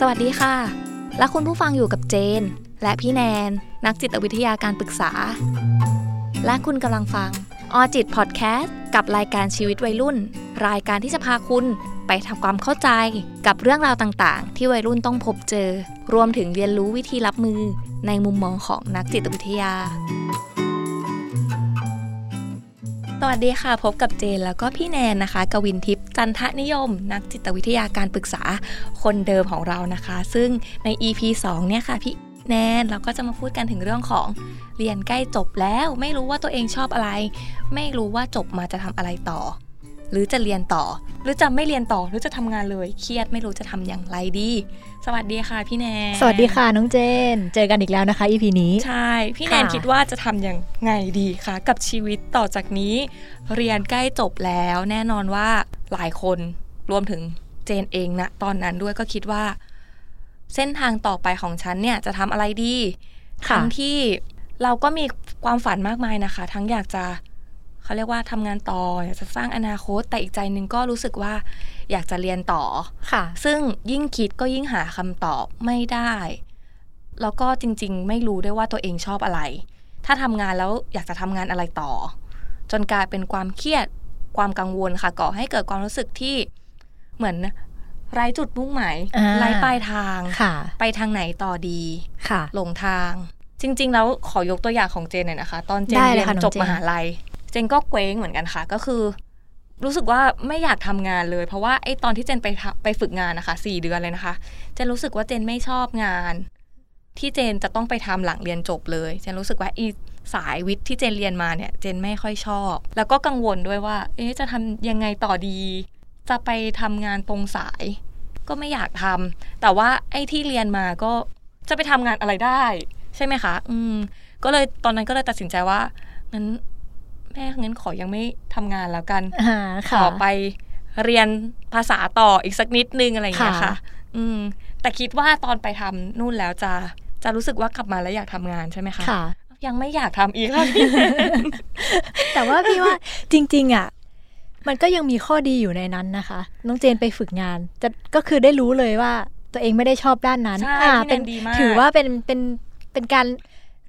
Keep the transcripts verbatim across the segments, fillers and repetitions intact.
สวัสดีค่ะและคุณผู้ฟังอยู่กับเจนและพี่แนนนักจิตวิทยาการปรึกษาและคุณกำลังฟังออจิตพอดแคสต์กับรายการชีวิตวัยรุ่นรายการที่จะพาคุณไปทำความเข้าใจกับเรื่องราวต่างๆที่วัยรุ่นต้องพบเจอรวมถึงเรียนรู้วิธีรับมือในมุมมองของนักจิตวิทยาสวัสดีค่ะพบกับเจนแล้วก็พี่แนนนะคะกวินทิพย์จันทนิยมนักจิตวิทยาการปรึกษาคนเดิมของเรานะคะซึ่งใน อี พี สองเนี่ยค่ะพี่แนนเราก็จะมาพูดกันถึงเรื่องของเรียนใกล้จบแล้วไม่รู้ว่าตัวเองชอบอะไรไม่รู้ว่าจบมาจะทำอะไรต่อหรือจะเรียนต่อหรือจะไม่เรียนต่อหรือจะทำงานเลยเครียดไม่รู้จะทำอย่างไรดีสวัสดีค่ะพี่แนนสวัสดีค่ะน้องเจนเจอกันอีกแล้วนะคะ อี พี นี้ใช่พี่แนนคิดว่าจะทำอย่างไงดีคะกับชีวิตต่อจากนี้เรียนใกล้จบแล้วแน่นอนว่าหลายคนรวมถึงเจนเองนะตอนนั้นด้วยก็คิดว่าเส้นทางต่อไปของฉันเนี่ยจะทำอะไรดีทั้งที่เราก็มีความฝันมากมายนะคะทั้งอยากจะเขาเรียกว่าทำงานต่ออยากจะสร้างอนาคตแต่อีกใจนึงก็รู้สึกว่าอยากจะเรียนต่อค่ะซึ่งยิ่งคิดก็ยิ่งหาคำตอบไม่ได้แล้วก็จริงๆไม่รู้ด้วยว่าตัวเองชอบอะไรถ้าทำงานแล้วอยากจะทำงานอะไรต่อจนกลายเป็นความเครียดความกังวลค่ะก่อให้เกิดความรู้สึกที่เหมือนไร้จุดมุ่งหมายไร้ปลายทางไปทางไหนต่อดีหลงทางจริงๆแล้วขอยกตัวอย่างของเจนหน่อยนะคะตอนเจนเรียนจบมหาลัยเจนก็เคว้งเหมือนกันค่ะก็คือรู้สึกว่าไม่อยากทำงานเลยเพราะว่าไอ้ตอนที่เจนไปไปฝึกงานนะคะสี่เดือนเลยนะคะเจนรู้สึกว่าเจนไม่ชอบงานที่เจนจะต้องไปทำหลังเรียนจบเลยเจนรู้สึกว่าอีสายวิทย์ที่เจนเรียนมาเนี่ยเจนไม่ค่อยชอบแล้วก็กังวลด้วยว่าเอ๊ะจะทำยังไงต่อดีจะไปทำงานตรงสายก็ไม่อยากทำแต่ว่าไอ้ที่เรียนมาก็จะไปทำงานอะไรได้ใช่ไหมคะอืมก็เลยตอนนั้นก็เลยตัดสินใจว่างั้นแม่งั้นขอยังไม่ทำงานแล้วกันขอไปเรียนภาษาต่ออีกสักนิดนึงอะไรอย่างเงี้ยค่ะอืมแต่คิดว่าตอนไปทำนู่นแล้วจะจะรู้สึกว่ากลับมาแล้วอยากทำงานใช่ไหมคะยังไม่อยากทำอีกค่ะ แต่ว่าพี่ว่าจริงๆอ่ะมันก็ยังมีข้อดีอยู่ในนั้นนะคะน้องเจนไปฝึกงานจะก็คือได้รู้เลยว่าตัวเองไม่ได้ชอบด้านนั้นเป็นถือว่าเป็นเป็นเป็นการ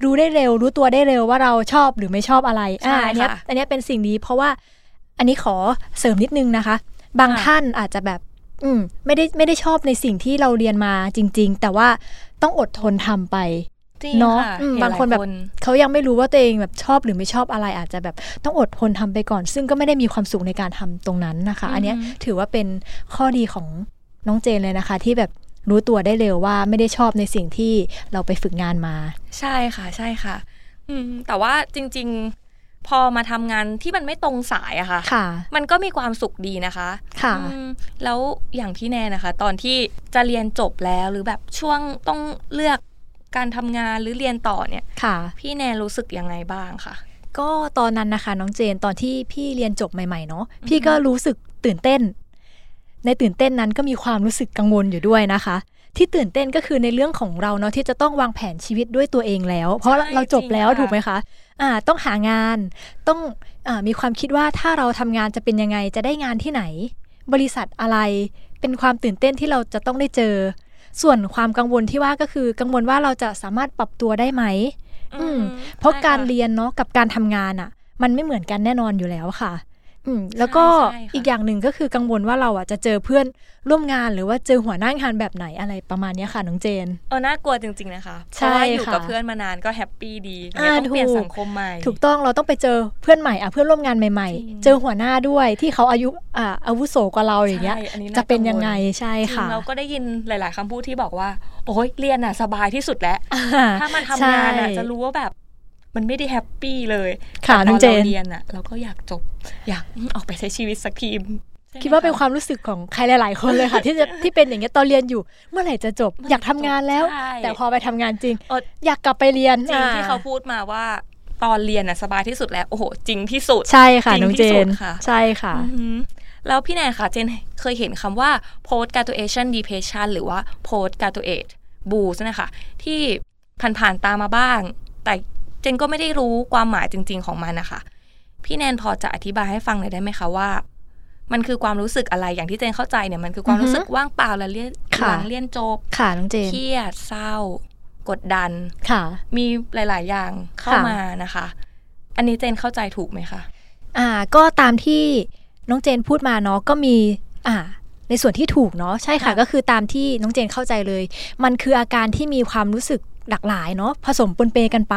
รู้ได้เร็วรู้ตัวได้เร็วว่าเราชอบหรือไม่ชอบอะไรอ่าอันนี้อันนี้เป็นสิ่งดีเพราะว่าอันนี้ขอเสริมนิดนึงนะคะบางท่านอาจจะแบบอืมไม่ได้ไม่ได้ชอบในสิ่งที่เราเรียนมาจริงๆแต่ว่าต้องอดทนทำไปเนาะบางคนแบบเขายังไม่รู้ว่าตัวเองแบบชอบหรือไม่ชอบอะไรอาจจะแบบต้องอดทนทำไปก่อนซึ่งก็ไม่ได้มีความสุขในการทำตรงนั้นนะคะอันนี้ถือว่าเป็นข้อดีของน้องเจนเลยนะคะที่แบบรู้ตัวได้เร็วว่าไม่ได้ชอบในสิ่งที่เราไปฝึกงานมาใช่ค่ะใช่ค่ะอืมแต่ว่าจริงๆพอมาทำงานที่มันไม่ตรงสายอะค่ะค่ะมันก็มีความสุขดีนะคะค่ะแล้วอย่างพี่แนนนะคะตอนที่จะเรียนจบแล้วหรือแบบช่วงต้องเลือกการทำงานหรือเรียนต่อเนี่ยค่ะพี่แนนรู้สึกยังไงบ้างค่ะก็ตอนนั้นนะคะน้องเจนตอนที่พี่เรียนจบใหม่ๆเนาะพี่ก็รู้สึกตื่นเต้นในตื่นเต้นนั้นก็มีความรู้สึกกังวลอยู่ด้วยนะคะที่ตื่นเต้นก็คือในเรื่องของเราเนาะที่จะต้องวางแผนชีวิตด้วยตัวเองแล้วเพราะเราจบแล้วถูกไหมคะอ่าต้องหางานต้องอ่ามีความคิดว่าถ้าเราทำงานจะเป็นยังไงจะได้งานที่ไหนบริษัทอะไรเป็นความตื่นเต้นที่เราจะต้องได้เจอส่วนความกังวลที่ว่าก็คือกังวลว่าเราจะสามารถปรับตัวได้ไหมอืมเพราะการเรียนเนาะกับการทำงานอ่ะมันไม่เหมือนกันแน่นอนอยู่แล้วค่ะอืมแล้วก็อีกอย่างหนึ่งก็คือกังวลว่าเราอ่ะจะเจอเพื่อนร่วมงานหรือว่าเจอหัวหน้างานแบบไหนอะไรประมาณนี้ค่ะน้องเจนเออน่ากลัวจริงๆนะคะเพราะว่าอยู่กับเพื่อนมานานก็แฮปปี้ดีไม่ต้องเปลี่ยนสังคมใหม่ถูกต้องเราต้องไปเจอเพื่อนใหม่อ่ะเพื่อนร่วมงานใหม่ๆเจอหัวหน้าด้วยที่เขาอายุอ่าอาวุโสกว่าเราอย่างเงี้ยจะเป็นยังไงใช่ค่ะเราก็ได้ยินหลายๆคำพูดที่บอกว่าโอ้ยเรียนอ่ะสบายที่สุดแล้วถ้ามาทำงานอ่ะจะรู้ว่าแบบมันไม่ได้แฮปปี้เลยค่ะน้องเจนเราเรียนอะเราก็อยากจบอยากออกไปใช้ชีวิตสักทีคิดว่าเป็นความรู้สึกของใครหลายๆคนเลยค่ะที่จะที่เป็นอย่างเงี้ยตอนเรียนอยู่เมื่อไหร่จะจบอยากทำงานแล้วแต่พอไปทำงานจริงอยากกลับไปเรียนจริงที่เขาพูดมาว่าตอนเรียนอะสบายที่สุดแล้วโอ้โหจริงที่สุดใช่ค่ะน้องเจนใช่ค่ะแล้วพี่แนนค่ะเจนเคยเห็นคำว่า post graduation depression หรือว่า post graduate blues นะคะที่ผ่านๆตามมาบ้างแต่เจนก็ไม่ได้รู้ความหมายจริงๆของมันนะคะพี่แนนพอจะอธิบายให้ฟังหน่อยได้ไหมคะว่า มันคือความรู้สึกอะไรอย่างที่เจนเข้าใจเนี่ยมันคือความรู้สึกว่างเปล่าและเลี่ยนหลังเลี่ยนจบเครียดเศร้ากดดันมีหลายๆอย่างเข้ามานะคะอันนี้เจนเข้าใจถูกไหมคะอ่าก็ตามที่น้องเจนพูดมาเนาะก็มีอ่าในส่วนที่ถูกเนาะใช่ค่ะก็คือตามที่น้องเจนเข้าใจเลยมันคืออาการที่มีความรู้สึกหลากหลายเนาะผสมปนเปกันไป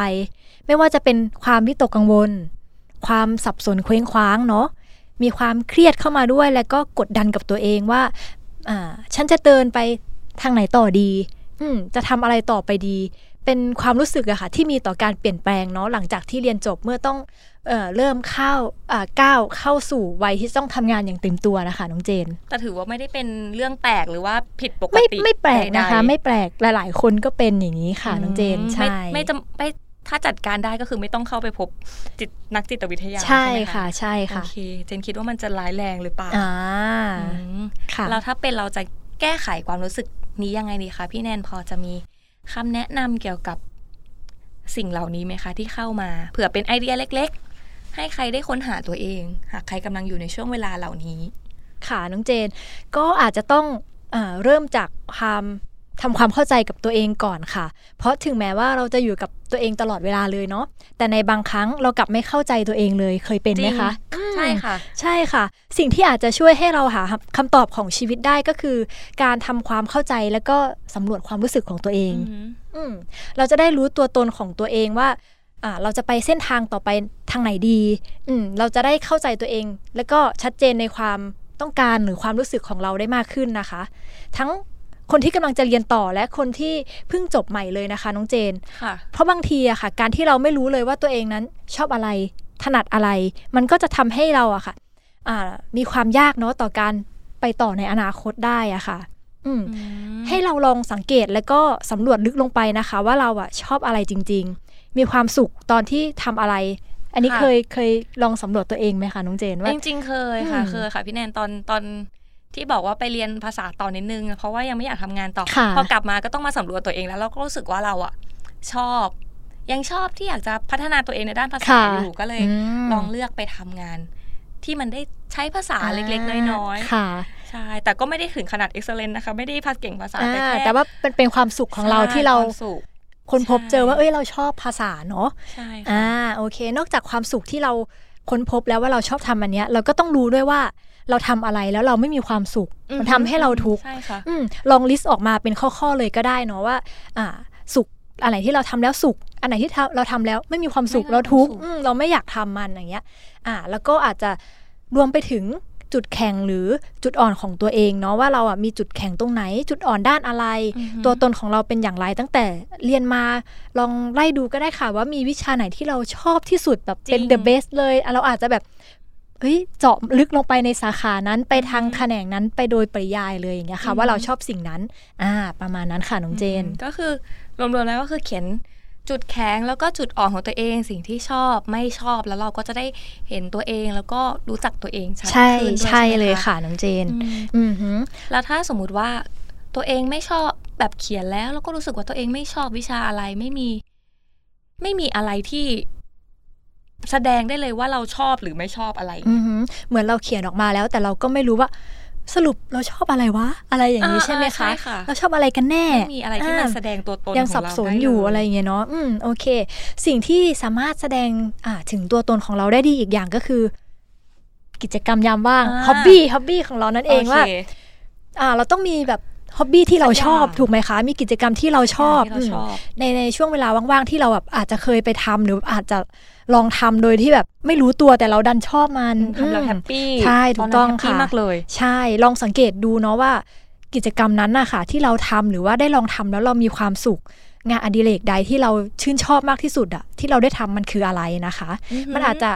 ไม่ว่าจะเป็นความวิตกกังวลความสับสนเคว้งคว้างเนาะมีความเครียดเข้ามาด้วยแล้วก็กดดันกับตัวเองว่าอ่าฉันจะเดินไปทางไหนต่อดีอืมจะทำอะไรต่อไปดีเป็นความรู้สึกอะค่ะที่มีต่อการเปลี่ยนแปลงเนาะหลังจากที่เรียนจบเมื่อต้องเอ่อเริ่มเข้าอ่าก้าวเข้าสู่วัยที่ต้องทำงานอย่างเต็มตัวนะคะน้องเจนแต่ถือว่าไม่ได้เป็นเรื่องแปลกหรือว่าผิดปกติไม่ไม่แปลกนะคะไม่แปลกหลายๆคนก็เป็นอย่างนี้ค่ะน้องเจนใช่ไม่จะไม่ถ้าจัดการได้ก็คือไม่ต้องเข้าไปพบจิตนักจิตวิทยาใช่ค่ะใช่ค่ะโอเคเจนคิดว่ามันจะร้ายแรงหรือเปล่าอ่าค่ะแล้วถ้าเป็นเราจะแก้ไขความรู้สึกนี้ยังไงดีคะพี่แนนพอจะมีคำแนะนำเกี่ยวกับสิ่งเหล่านี้ไหมคะที่เข้ามาเผื่อเป็นไอเดียเล็กๆให้ใครได้ค้นหาตัวเองหากใครกำลังอยู่ในช่วงเวลาเหล่านี้ค่ะน้องเจนก็อาจจะต้องเอ่อเริ่มจากความทำความเข้าใจกับตัวเองก่อนค่ะเพราะถึงแม้ว่าเราจะอยู่กับตัวเองตลอดเวลาเลยเนาะแต่ในบางครั้งเรากลับไม่เข้าใจตัวเองเลยเคยเป็นไหมคะใช่ค่ะใช่ค่ะสิ่งที่อาจจะช่วยให้เราหาคำตอบของชีวิตได้ก็คือการทำความเข้าใจแล้วก็สำรวจความรู้สึกของตัวเองอืมเราจะได้รู้ตัวตนของตัวเองว่าอ่าเราจะไปเส้นทางต่อไปทางไหนดีอืมเราจะได้เข้าใจตัวเองแล้วก็ชัดเจนในความต้องการหรือความรู้สึกของเราได้มากขึ้นนะคะทั้งคนที่กำลังจะเรียนต่อและคนที่เพิ่งจบใหม่เลยนะคะน้องเจนเพราะบางทีอะค่ะการที่เราไม่รู้เลยว่าตัวเองนั้นชอบอะไรถนัดอะไรมันก็จะทำให้เราอะค่ะมีความยากเนาะต่อการไปต่อในอนาคตได้อะค่ะให้เราลองสังเกตแล้วก็สำรวจลึกลงไปนะคะว่าเราอะชอบอะไรจริงๆมีความสุขตอนที่ทำอะไรอันนี้เคยเคยลองสำรวจตัวเองไหมคะน้องเจนว่าจริงๆเคยค่ะเคยค่ะพี่แนนตอนตอนที่บอกว่าไปเรียนภาษาต่อนิดนึงเพราะว่ายังไม่อยากทำงานต่อพอกลับมาก็ต้องมาสำรวจตัวเองแล้วเราก็รู้สึกว่าเราอ่ะชอบยังชอบที่อยากจะพัฒนาตัวเองในด้านภาษาอยู่ก็เลยลองเลือกไปทำงานที่มันได้ใช้ภาษาเล็กๆน้อยๆใช่แต่ก็ไม่ได้ถึงขนาด excellent นะคะไม่ได้ภาษาเก่งภาษาแต่แต่ว่าเป็นเป็นความสุขของเราที่เราค้นพบเจอว่าเอ้ยเราชอบภาษาเนาะใช่อ่าโอเคนอกจากความสุขที่เราค้นพบแล้วว่าเราชอบทำอันเนี้ยเราก็ต้องรู้ด้วยว่าเราทำอะไรแล้วเราไม่มีความสุขมันทำให้เราทุกข์ลองลิสต์ออกมาเป็นข้อๆเลยก็ได้เนาะว่าสุขอะไรที่เราทำแล้วสุขอันไหนที่เราทำแล้วไม่มีความสุขเราทุกข์เราไม่อยากทำมันอย่างเงี้ยอ่าแล้วก็อาจจะรวมไปถึงจุดแข็งหรือจุดอ่อนของตัวเองเนาะว่าเราอ่ะมีจุดแข็งตรงไหนจุดอ่อนด้านอะไรตัวตนของเราเป็นอย่างไรตั้งแต่เรียนมาลองไล่ดูก็ได้ค่ะว่ามีวิชาไหนที่เราชอบที่สุดแบบเป็น the best เลยเราอาจจะแบบเฮ้ยเจาะลึกลงไปในสาขานั้นไปทางแขนงนั้นไปโดยปริยายเลยอย่างเงี้ยค่ะว่าเราชอบสิ่งนั้นอ่าประมาณนั้นค่ะน้องเจนก็คือรวมๆแล้วก็คือเขียนจุดแข็งแล้วก็จุดอ่อนของตัวเองสิ่งที่ชอบไม่ชอบแล้วเราก็จะได้เห็นตัวเองแล้วก็รู้จักตัวเองชัดขึ้นใช่เลยค่ะน้องเจนอือฮึแล้วถ้าสมมุติว่าตัวเองไม่ชอบแบบเขียนแล้วแล้วก็รู้สึกว่าตัวเองไม่ชอบวิชาอะไรไม่มีไม่มีอะไรที่แสดงได้เลยว่าเราชอบหรือไม่ชอบอะไรเหมือนเราเขียนออกมาแล้วแต่เราก็ไม่รู้ว่าสรุปเราชอบอะไรวะอะไรอย่างนี้ใช่ไหมคะเราชอบอะไรกันแน่ไม่มีอะไรที่มันแสดงตัวตนยังสับสนอยู่อะไรอย่างเงี้ยเนาะอืมโอเคสิ่งที่สามารถแสดงถึงตัวตนของเราได้ดีอีกอย่างก็คือกิจกรรมยามว่างฮ็อบบี้ฮ็อบบี้ของเรานั่นเองว่าเราต้องมีแบบฮ็อบบี้ที่เราชอบถูกไหมคะมีกิจกรรมที่เราชอบในในช่วงเวลาว่างๆที่เราแบบอาจจะเคยไปทำหรืออาจจะลองทำโดยที่แบบไม่รู้ตัวแต่เราดันชอบมันทำเราแฮปปี้ใช่ถูกต้องค่ะมากเลยใช่ลองสังเกตดูเนาะว่ากิจกรรมนั้นนะคะที่เราทำหรือว่าได้ลองทำแล้วเรามีความสุขงานอดิเรกใดที่เราชื่นชอบมากที่สุดอะที่เราได้ทำมันคืออะไรนะคะมันอาจจะ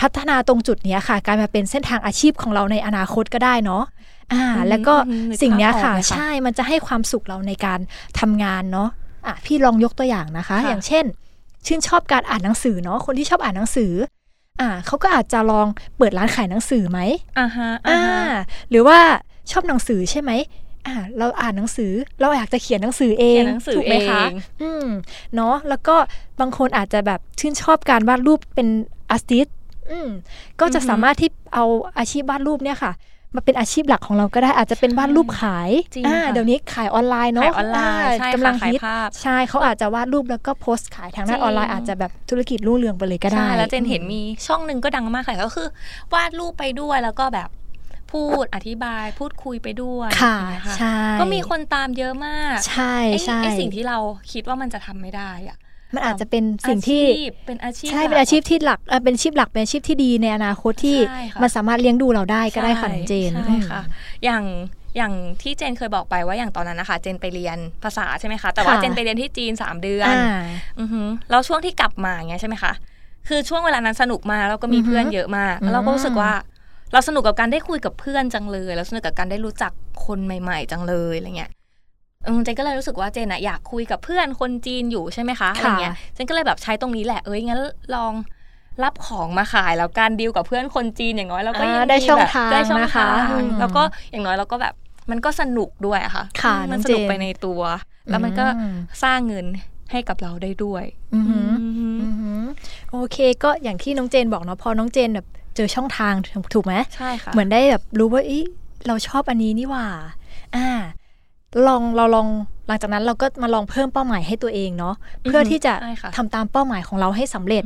พัฒนาตรงจุดนี้ค่ะกลายมาเป็นเส้นทางอาชีพของเราในอนาคตก็ได้เนาะอ่าแล้วก็สิ่งนี้ค่ะใช่มันจะให้ความสุขเราในการทำงานเนาะอ่ะพี่ลองยกตัวอย่างนะคะอย่างเช่นชื่นชอบการอ่านหนังสือเนาะคนที่ชอบอ่านหนังสืออ่าเขาก็อาจจะลองเปิดร้านขายหนังสือไหมอ่าฮะอ่าหรือว่าชอบหนังสือใช่ไหมอ่าเราอ่านหนังสือเราอยากจะเขียนหนังสือเองถูกไหมคะอืมเนาะแล้วก็บางคนอาจจะแบบชื่นชอบการวาดรูปเป็นอาร์ติสต์ อืมก็จะสามารถที่เอาอาชีพวาดรูปเนี่ยค่ะมาเป็นอาชีพหลักของเราก็ได้อาจจะเป็นวาดรูปขายอ่าเดี๋ยวนี้ขายออนไลน์เนาะกำลังฮิตใช่เขาอาจจะวาดรูปแล้วก็โพสต์ขายทางหน้าออนไลน์อาจจะแบบธุรกิจรุ่งเรืองไปเลยก็ได้ใช่แล้วเจนเห็นมีช่องนึงก็ดังมากค่ะก็คือวาดรูปไปด้วยแล้วก็แบบพูดอธิบายพูดคุยไปด้วยค่ะใช่ก็มีคนตามเยอะมากใช่ใช่ไอ้สิ่งที่เราคิดว่ามันจะทำไม่ได้อะมันอาจจะเป็นสิ่งที่เป็นอาชีพใช่เป็นอาชีพที่หลักเป็นอาชีพหลักเป็นอาชีพที่ดีในอนาคตที่มันสามารถเลี้ยงดูเราได้ก็ได้ค่ะเจนใช่ค่ะอย่างอย่างที่เจนเคยบอกไปว่าอย่างตอนนั้นนะคะเจนไปเรียนภาษาใช่ไหมคะแต่ว่าเจนไปเรียนที่จีนสามเดือนอือฮึแล้วช่วงที่กลับมาอย่างเงี้ยใช่ไหมคะคือช่วงเวลานั้นสนุกมากแล้วก็มีเพื่อนเยอะมากแล้วก็รู้สึกว่าเราสนุกกับการได้คุยกับเพื่อนจังเลยแล้วสนุกกับการได้รู้จักคนใหม่ๆจังเลยอะไรเงี้ยเจนก็เลยรู้สึกว่าเจนอะอยากคุยกับเพื่อนคนจีนอยู่ใช่ไหมคะอะไรเงี้ยเจนก็เลยแบบใช้ตรงนี้แหละเอ้ยงั้นลองรับของมาขายแล้วการดีลกับเพื่อนคนจีนอย่างน้อยเราก็ยังได้ช่องทางได้ช่องทางแล้วก็อย่างน้อยเราก็แบบมันก็สนุกด้วยค่ะมันสนุกไปในตัวแล้วมันก็สร้างเงินให้กับเราได้ด้วยโอเคก็อย่างที่น้องเจนบอกเนาะพอน้องเจนแบบเจอช่องทางถูกไหมใช่ค่ะเหมือนได้แบบรู้ว่าอีเราชอบอันนี้นี่หว่าอ่าลองเราลองหลังจากนั้นเราก็มาลองเพิ่มเป้าหมายให้ตัวเองเนาะเพื่อที่จะทำตามเป้าหมายของเราให้สำเร็จ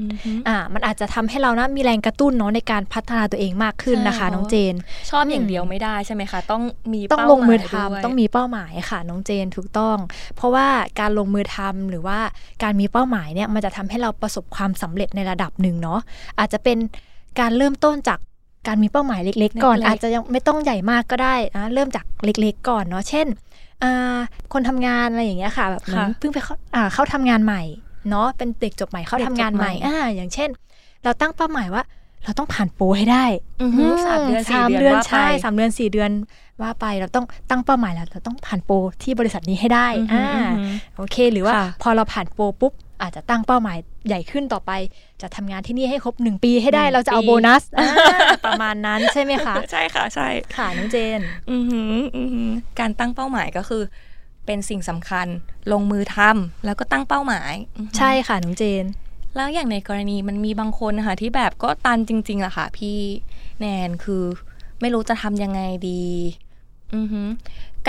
อ่ามันอาจจะทำให้เรานะมีแรงกระตุ้นเนาะในการพัฒนาตัวเองมากขึ้นนะคะน้องเจนชอบอย่างเดียวไม่ได้ใช่ไหมคะต้องมีต้องลงมือทำต้องมีเป้าหมายค่ะน้องเจนถูกต้องเพราะว่าการลงมือทำหรือว่าการมีเป้าหมายเนี่ยมันจะทำให้เราประสบความสำเร็จในระดับหนึ่งเนาะอาจจะเป็นการเริ่มต้นจากการมีเป้าหมายเล็กๆก่อนอาจจะยังไม่ต้องใหญ่มากก็ได้นะเริ่มจากเล็กๆก่อนเนาะเช่นคนทำงานอะไรอย่างเงี้ยค่ะแบบเหมือนเพิ่งไปเข้าเข้าทำงานใหม่เนาะเป็นเด็กจบใหม่เข้าทำงานใหม่อ่าอย่างเช่นเราตั้งเป้าหมายว่าเราต้องผ่านโปรให้ได้สามเดือนสี่เดือนใช่สามเดือนสี่เดือนว่าไปเราต้องตั้งเป้าหมายแล้วเราต้องผ่านโปรที่บริษัทนี้ให้ได้อ่าโอเคหรือว่าพอเราผ่านโปรปุ๊บอาจจะตั้งเป้าหมายใหญ่ขึ้นต่อไปจะทำงานที่นี่ให้ครบหนึ่งปีให้ได้เราจะเอาโบนัสประมาณนั้นใช่ไหมคะใช่ค่ะใช่ค่ะน้องเจนการตั้งเป้าหมายก็คือเป็นสิ่งสำคัญลงมือทำแล้วก็ตั้งเป้าหมายใช่ค่ะน้องเจนแล้วอย่างในกรณีมันมีบางคนนะคะที่แบบก็ตันจริงๆล่ะค่ะพี่แนนคือไม่รู้จะทำยังไงดี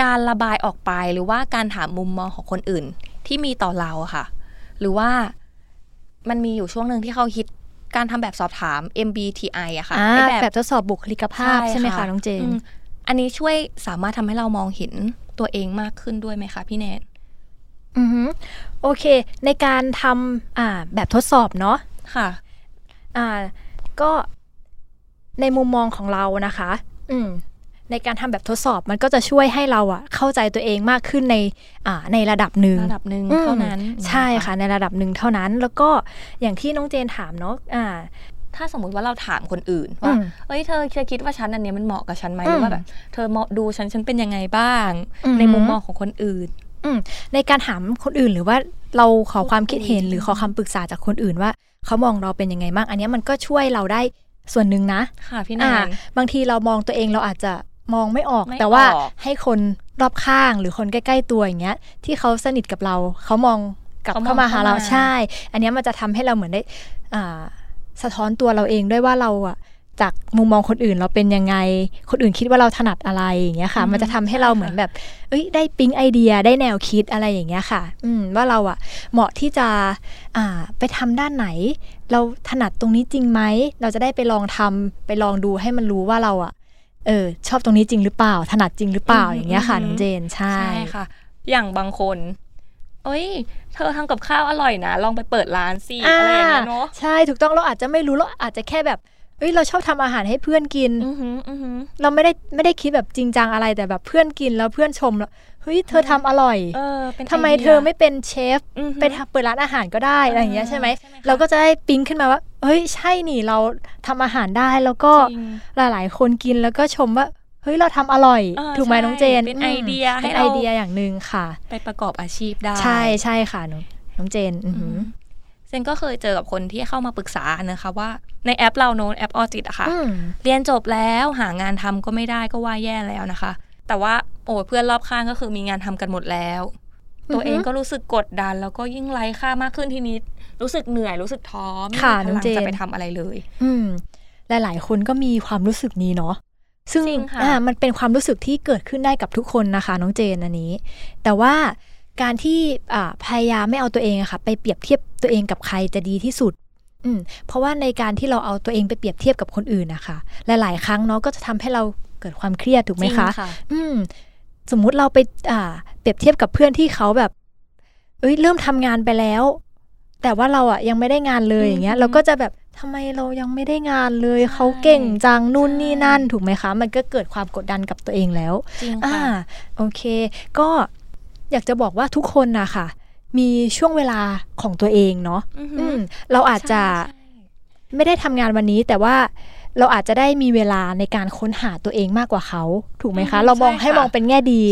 การระบายออกไปหรือว่าการถามมุมมองของคนอื่นที่มีต่อเราค่ะหรือว่ามันมีอยู่ช่วงหนึ่งที่เขาฮิตการทำแบบสอบถาม เอ็ม บี ที ไอ อะค่ะแบบแบบทดสอบบุคลิกภาพใช่ไหมคะน้องเจนอันนี้ช่วยสามารถทำให้เรามองเห็นตัวเองมากขึ้นด้วยไหมคะพี่แนนอือฮึโอเคในการทำอ่าแบบทดสอบเนาะค่ะอ่าก็ในมุมมองของเรานะคะอืมในการทำแบบทดสอบมันก็จะช่วยให้เราอะเข้าใจตัวเองมากขึ้นในในระดับหนึ่งระดับหนึ่งเท่านั้นใช่ค่ะในระดับหนึ่งเท่านั้นแล้วก็อย่างที่น้องเจนถามเนาะถ้าสมมติว่าเราถามคนอื่นว่าเอ้ยเธอเธอคิดว่าฉันอันนี้มันเหมาะกับฉันไหมหรือว่าแบบเธอดูฉันฉันเป็นยังไงบ้างในมุมมองของคนอื่นในการถามคนอื่นหรือว่าเราขอความคิดเห็นหรือขอคำปรึกษาจากคนอื่นว่าเขามองเราเป็นยังไงบ้างอันนี้มันก็ช่วยเราได้ส่วนหนึ่งนะค่ะพี่แนนบางทีเรามองตัวเองเราอาจจะมองไม่ออกแต่ว่าให้คนรอบข้างหรือคนใกล้ๆตัวอย่างเงี้ยที่เขาสนิทกับเราเขามองกลับเข้ามาหาเราใช่อันนี้มันจะทำให้เราเหมือนได้สะท้อนตัวเราเองด้วยว่าเราอะจากมุมมองคนอื่นเราเป็นยังไงคนอื่นคิดว่าเราถนัดอะไรอย่างเงี้ยค่ะมันจะทำให้เราเหมือนแบบเอ้ยได้ปิ๊งไอเดียได้แนวคิดอะไรอย่างเงี้ยค่ะว่าเราอะเหมาะที่จะไปทำด้านไหนเราถนัดตรงนี้จริงไหมเราจะได้ไปลองทำไปลองดูให้มันรู้ว่าเราอะเออชอบตรงนี้จริงหรือเปล่าถนัดจริงหรือเปล่าอย่างเงี้ยค่ะน้องเจนใช่ค่ะอย่างบางคนเอ้ยเธอทำกับข้าวอร่อยนะลองไปเปิดร้านสิอะไรอย่างเงี้ยเนาะใช่ถูกต้องเราอาจจะไม่รู้เราอาจจะแค่แบบเอ้ยเราชอบทำอาหารให้เพื่อนกินเราไม่ได้ไม่ได้คิดแบบจริงจังอะไรแต่แบบเพื่อนกินแล้วเพื่อนชมแล้วเฮ้ยเธอทำอร่อยทำไมเธอไม่เป็นเชฟไปเปิดร้านอาหารก็ได้อะไรอย่างเงี้ยใช่ไหมเราก็จะได้ปิ๊งขึ้นมาว่าเฮ้ยใช่นี่เราทำอาหารได้แล้วก็หลายๆคนกินแล้วก็ชมว่าเฮ้ยเราทำอร่อยถูกไหมน้องเจนเป็นไอเดียให้ไอเดียอย่างหนึ่งค่ะไปประกอบอาชีพได้ใช่ใช่ค่ะน้องเจนเจนก็เคยเจอกับคนที่เข้ามาปรึกษานะคะว่าในแอปเราโน้นแอปออจิตอะค่ะเรียนจบแล้วหางานทำก็ไม่ได้ก็ว่าแย่แล้วนะคะแต่ว่าโอ้เพื่อนรอบข้างก็คือมีงานทำกันหมดแล้วตัวเองก็รู้สึกกดดันแล้วก็ยิ่งไร้ค่ามากขึ้นทีนี้รู้สึกเหนื่อยรู้สึกท้อไม่มีพลังจะไปทำอะไรเลย หลายๆคนก็มีความรู้สึกนี้เนาะซึ่งอ่ามันเป็นความรู้สึกที่เกิดขึ้นได้กับทุกคนนะคะน้องเจนอันนี้แต่ว่าการที่อ่าพยายามไม่เอาตัวเองอะค่ะไปเปรียบเทียบตัวเองกับใครจะดีที่สุดอืมเพราะว่าในการที่เราเอาตัวเองไปเปรียบเทียบกับคนอื่นนะคะหลายๆครั้งเนาะก็จะทำให้เราเกิดความเครียดถูกไหมคะอืมสมมุติเราไปอ่าเปรียบเทียบกับเพื่อนที่เขาแบบเอ้ยเริ่มทำงานไปแล้วแต่ว่าเราอ่ะยังไม่ได้งานเลยอย่างเงี้ยเราก็จะแบบทำไมเรายังไม่ได้งานเลยเขาเก่งจังนู่นนี่นั่นถูกไหมคะมันก็เกิดความกดดันกับตัวเองแล้วจริงค่ะโอเคก็อยากจะบอกว่าทุกคนนะคะมีช่วงเวลาของตัวเองเนาะเราอาจจะไม่ได้ทำงานวันนี้แต่ว่าเราอาจจะได้มีเวลาในการค้นหาตัวเองมากกว่าเขาถูกไหมคะเรามองให้มองเป็นแง่ดี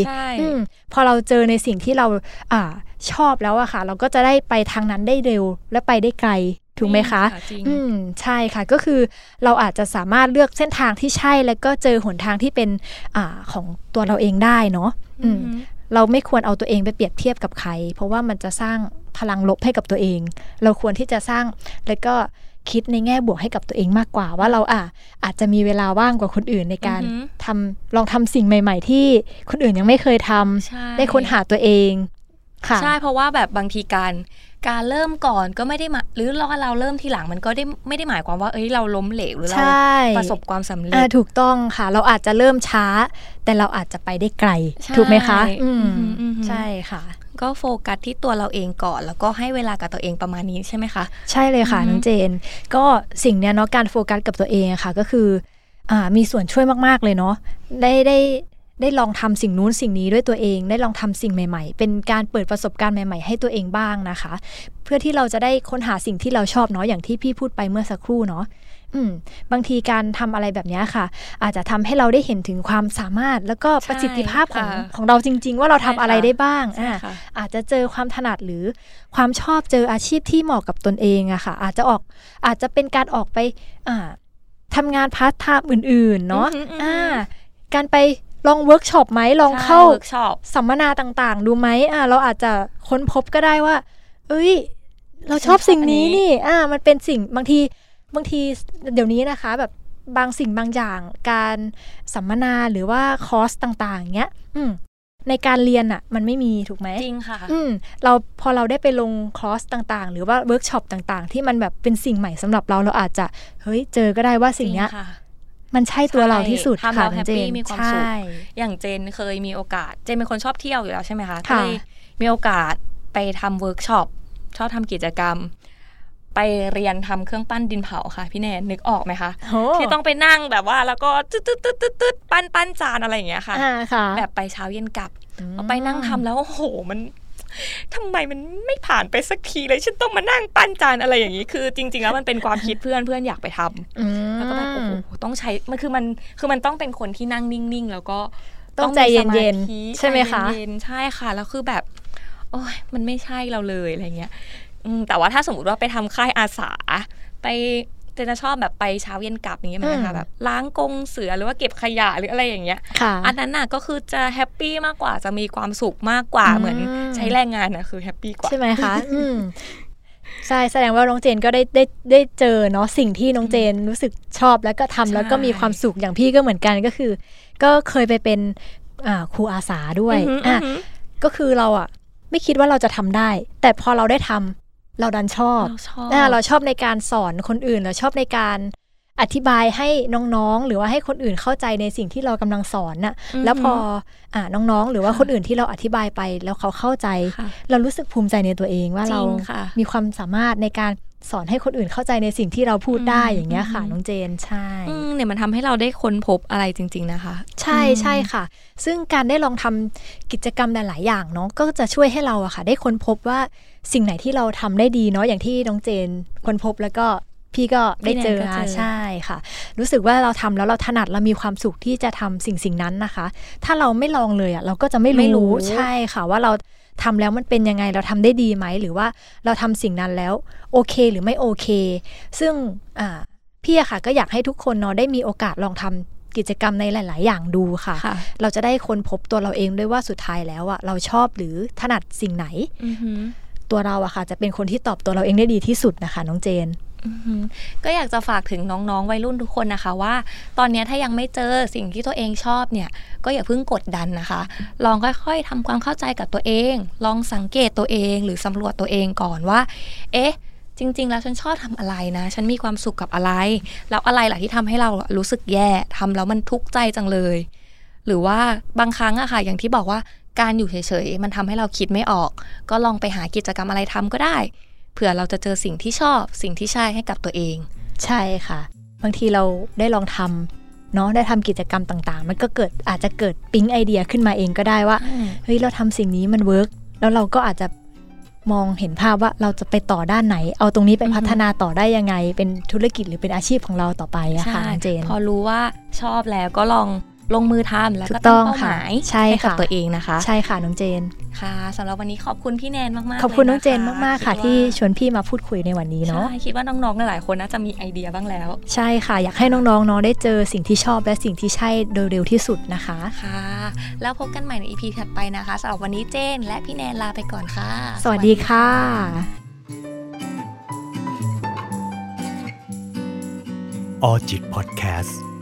พอเราเจอในสิ่งที่เราอ่าชอบแล้วอะค่ะเราก็จะได้ไปทางนั้นได้เร็วและไปได้ไกลถูกไหมคะอืมใช่ค่ะก็คือเราอาจจะสามารถเลือกเส้นทางที่ใช่แล้วก็เจอหนทางที่เป็นอ่าของตัวเราเองได้เนาะอืมเราไม่ควรเอาตัวเองไปเปรียบเทียบกับใครเพราะว่ามันจะสร้างพลังลบให้กับตัวเองเราควรที่จะสร้างแล้วก็คิดในแง่บวกให้กับตัวเองมากกว่าว่าเราอ่ะอาจจะมีเวลาว่างกว่าคนอื่นในการทำลองทำสิ่งใหม่ๆที่คนอื่นยังไม่เคยทำได้ค้นหาตัวเองค่ะใช่เพราะว่าแบบบางทีการการเริ่มก่อนก็ไม่ได้หรือเราเราเริ่มทีหลังมันก็ได้ไม่ได้หมายความว่าเอ้ยเราล้มเหลวหรือเราประสบความสำเร็จถูกต้องค่ะเราอาจจะเริ่มช้าแต่เราอาจจะไปได้ไกลถูกไหมคะใช่ค่ะก็โฟกัสที่ตัวเราเองก่อนแล้วก็ให้เวลากับตัวเองประมาณนี้ใช่ไหมคะใช่เลยค่ะน้องเจนก็สิ่งเนี้ยเนาะการโฟกัสกับตัวเองค่ะก็คืออ่ามีส่วนช่วยมากๆเลยเนาะได้ได้ได้ลองทำสิ่งนู้นสิ่งนี้ด้วยตัวเองได้ลองทำสิ่งใหม่ๆเป็นการเปิดประสบการณ์ใหม่ๆให้ตัวเองบ้างนะคะเพื่อที่เราจะได้ค้นหาสิ่งที่เราชอบเนาะอย่างที่พี่พูดไปเมื่อสักครู่เนาะอืมบางทีการทำอะไรแบบนี้ค่ะอาจจะทำให้เราได้เห็นถึงความสามารถแล้วก็ประสิทธิภาพของของเราจริงๆว่าเราทำอะไรได้บ้างอ่าอาจจะเจอความถนัดหรือความชอบเจออาชีพที่เหมาะกับตนเองอะค่ะอาจจะออกอาจจะเป็นการออกไปอ่าทำงานพาร์ทไทม์อื่นๆเนาะอ่าการไปลองเวิร์กช็อปไหมลองเข้าสัมมนาต่างๆดูไหมอ่าเราอาจจะค้นพบก็ได้ว่าเอ้ยเราชอบสิ่งนี้นี่อ่ามันเป็นสิ่งบางทีบางทีเดี๋ยวนี้นะคะแบบบางสิ่งบางอย่างการสัมมนาหรือว่าคอร์สต่างๆเงี้ยอืมในการเรียนอ่ะมันไม่มีถูกไหมจริงค่ะอืมเราพอเราได้ไปลงคอร์สต่างๆหรือว่าเวิร์กช็อปต่างๆที่มันแบบเป็นสิ่งใหม่สำหรับเราเราอาจจะเฮ้ยเจอก็ได้ว่าสิ่งเนี้ยมันใช่ตัวเราที่สุดค่ะเจนมีความสุขอย่างเจนเคยมีโอกาสเจนเป็นคนชอบเที่ยวอยู่แล้วใช่ไหมคะก็เลยมีโอกาสไปทำเวิร์กช็อปชอบทำกิจกรรมไปเรียนทำเครื่องปั้นดินเผาค่ะพี่แนนนึกออกไหมคะที่ต้องไปนั่งแบบว่าแล้วก็ตึ๊ดตึ๊ดตึ๊ดตึ๊ดตึ๊ดปั้นปั้นจานอะไรอย่างเงี้ยค่ะแบบไปเช้าเย็นกลับเอาไปนั่งทำแล้วโอ้โหมันทำไมมันไม่ผ่านไปสักทีเลยฉันต้องมานั่งปั้นจานอะไรอย่างนี้คือจริงๆแล้วมันเป็นความคิดเพื่อนเพื่อนอยากไปทำแล้วก็แบบโอ้โหต้องใช้มันคือมันคือมันต้องเป็นคนที่นั่งนิ่งๆแล้วก็ต้องใจเย็นๆใช่ไหมคะใช่ค่ะแล้วคือแบบโอ้ยมันไม่ใช่เราเลยอะไรเงี้ยแต่ว่าถ้าสมมติว่าไปทำค่ายอาสาไปแต่จะชอบแบบไปเช้าเย็นกลับอย่างเงี้ยมั้ยคะแบบล้างกรงเสือหรือว่าเก็บขยะหรืออะไรอย่างเงี้ยอันนั้นน่ะก็คือจะแฮปปี้มากกว่าจะมีความสุขมากกว่าเหมือนใช้แรงงานน่ะคือแฮปปี้กว่าใช่ไหมคะ อืมใช่แสดงว่าน้องเจนก็ได้ได้ได้เจอเนาะสิ่งที่น้องเจนรู้สึกชอบแล้วก็ทำแล้วก็มีความสุขอย่างพี่ก็เหมือนกันก็คือก็เคยไปเป็นอ่าครูอาสาด้วยอ่ะก็คือเราอ่ะไม่คิดว่าเราจะทำได้แต่พอเราได้ทำเราดันชอบเราชอบในการสอนคนอื่นเราชอบในการอธิบายให้น้องๆหรือว่าให้คนอื่นเข้าใจในสิ่งที่เรากำลังสอนน่ะแล้วพออ่าน้องๆหรือว่าคนอื่นที่เราอธิบายไปแล้วเขาเข้าใจเรารู้สึกภูมิใจในตัวเองว่าเรามีความสามารถในการสอนให้คนอื่นเข้าใจในสิ่งที่เราพูดได้อย่างเงี้ยค่ะน้องเจนใช่เนี่ยมันทำให้เราได้ค้นพบอะไรจริงๆนะคะใช่ใช่ค่ะซึ่งการได้ลองทำกิจกรรมหลายๆอย่างเนาะก็จะช่วยให้เราอะค่ะได้ค้นพบว่าสิ่งไหนที่เราทำได้ดีเนาะอย่างที่น้องเจนค้นพบแล้วก็พี่ก็ได้เจอค่ะใช่ค่ะรู้สึกว่าเราทำแล้วเราถนัดเรามีความสุขที่จะทำสิ่งสิ่งนั้นนะคะถ้าเราไม่ลองเลยอะเราก็จะไม่รู้ใช่ค่ะว่าเราทำแล้วมันเป็นยังไงเราทำได้ดีไหมหรือว่าเราทำสิ่งนั้นแล้วโอเคหรือไม่โอเคซึ่งพี่อะค่ะก็อยากให้ทุกคนเนาะได้มีโอกาสลองทำกิจกรรมในหลายๆอย่างดูค่ะเราจะได้ค้นพบตัวเราเองด้วยว่าสุดท้ายแล้วอะเราชอบหรือถนัดสิ่งไหนตัวเราอะค่ะจะเป็นคนที่ตอบตัวเราเองได้ดีที่สุดนะคะน้องเจน ก็อยากจะฝากถึงน้องๆวัยรุ่นทุกคนนะคะว่าตอนนี้ถ้ายังไม่เจอสิ่งที่ตัวเองชอบเนี่ยก็อย่าเพิ่งกดดันนะคะลองค่อยๆทำความเข้าใจกับตัวเองลองสังเกตตัวเองหรือสำรวจตัวเองก่อนว่าเอ๊ะจริงๆแล้วฉันชอบทำอะไรนะฉันมีความสุขกับอะไรแล้วอะไรล่ะที่ทำให้เรารู้สึกแย่ทำแล้วมันทุกข์ใจจังเลยหรือว่าบางครั้งอะค่ะอย่างที่บอกว่าการอยู่เฉยๆมันทำให้เราคิดไม่ออกก็ลองไปหากิจกรรมอะไรทำก็ได้เผื่อเราจะเจอสิ่งที่ชอบสิ่งที่ใช่ให้กับตัวเองใช่ค่ะบางทีเราได้ลองทำเนาะได้ทำกิจกรรมต่างๆมันก็เกิดอาจจะเกิดปิ๊งไอเดียขึ้นมาเองก็ได้ว่าเฮ้ยเราทำสิ่งนี้มันเวิร์กแล้วเราก็อาจจะมองเห็นภาพว่าเราจะไปต่อด้านไหนเอาตรงนี้ไปพัฒนาต่อได้ยังไงเป็นธุรกิจหรือเป็นอาชีพของเราต่อไปอะค่ะเจนพอรู้ว่าชอบแล้วก็ลองลงมือทำแล้วก็ตั้งเป้าหมายให้กับตัวเองนะคะใช่ค่ะน้องเจนค่ะสำหรับวันนี้ขอบคุณพี่แนนมากๆขอบคุณน้องเจนมากๆค่ะที่ชวนพี่มาพูดคุยในวันนี้เนาะคิดว่าน้องๆหลายคนน่าจะมีไอเดียบ้างแล้วใช่ค่ะอยากให้น้องๆเนาะได้เจอสิ่งที่ชอบและสิ่งที่ใช่โดยเร็วที่สุดนะคะค่ะแล้วพบกันใหม่ใน อี พี ถัดไปนะคะสำหรับวันนี้เจนและพี่แนนลาไปก่อนค่ะสวัสดีค่ะออจิตพอดแคสต์